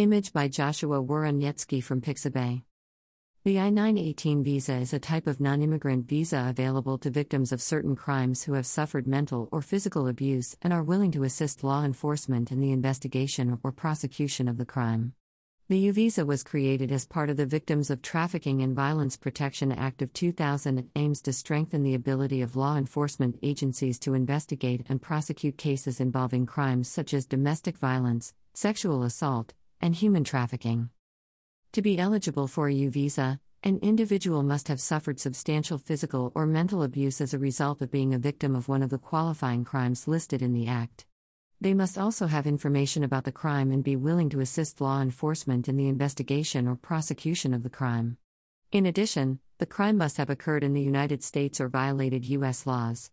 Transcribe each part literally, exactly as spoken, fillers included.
Image by Joshua Woroniecki from Pixabay. The I nine eighteen visa is a type of non-immigrant visa available to victims of certain crimes who have suffered mental or physical abuse and are willing to assist law enforcement in the investigation or prosecution of the crime. The U visa was created as part of the Victims of Trafficking and Violence Protection Act of two thousand and aims to strengthen the ability of law enforcement agencies to investigate and prosecute cases involving crimes such as domestic violence, sexual assault, and human trafficking. To be eligible for a U visa, an individual must have suffered substantial physical or mental abuse as a result of being a victim of one of the qualifying crimes listed in the Act. They must also have information about the crime and be willing to assist law enforcement in the investigation or prosecution of the crime. In addition, the crime must have occurred in the United States or violated U S laws.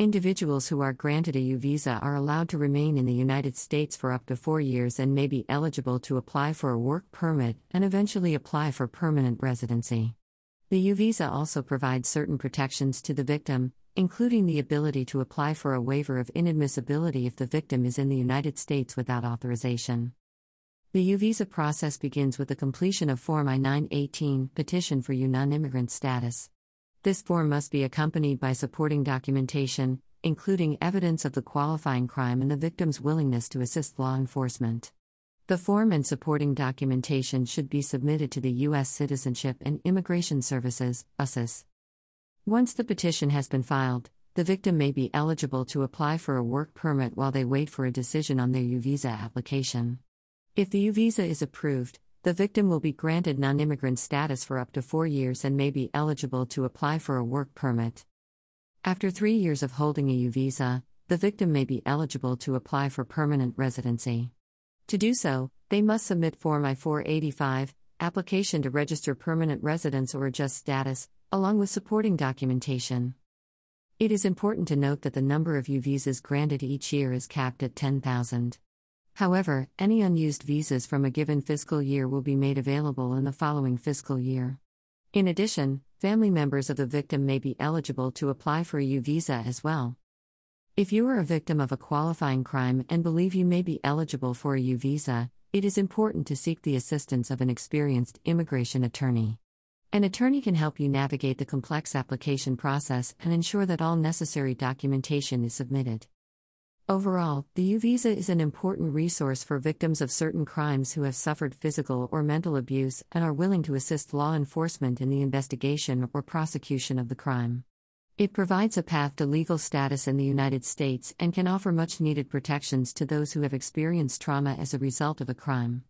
Individuals who are granted a U visa are allowed to remain in the United States for up to four years and may be eligible to apply for a work permit and eventually apply for permanent residency. The U visa also provides certain protections to the victim, including the ability to apply for a waiver of inadmissibility if the victim is in the United States without authorization. The U visa process begins with the completion of Form I nine eighteen, Petition for U Non-Immigrant Status. This form must be accompanied by supporting documentation, including evidence of the qualifying crime and the victim's willingness to assist law enforcement. The form and supporting documentation should be submitted to the U S Citizenship and Immigration Services, U S C I S. Once the petition has been filed, the victim may be eligible to apply for a work permit while they wait for a decision on their U visa application. If the U visa is approved, the victim will be granted non-immigrant status for up to four years and may be eligible to apply for a work permit. After three years of holding a U visa, the victim may be eligible to apply for permanent residency. To do so, they must submit Form I four eighty-five, application to register permanent residence or adjust status, along with supporting documentation. It is important to note that the number of U visas granted each year is capped at ten thousand. However, any unused visas from a given fiscal year will be made available in the following fiscal year. In addition, family members of the victim may be eligible to apply for a U visa as well. If you are a victim of a qualifying crime and believe you may be eligible for a U visa, it is important to seek the assistance of an experienced immigration attorney. An attorney can help you navigate the complex application process and ensure that all necessary documentation is submitted. Overall, the U visa is an important resource for victims of certain crimes who have suffered physical or mental abuse and are willing to assist law enforcement in the investigation or prosecution of the crime. It provides a path to legal status in the United States and can offer much-needed protections to those who have experienced trauma as a result of a crime.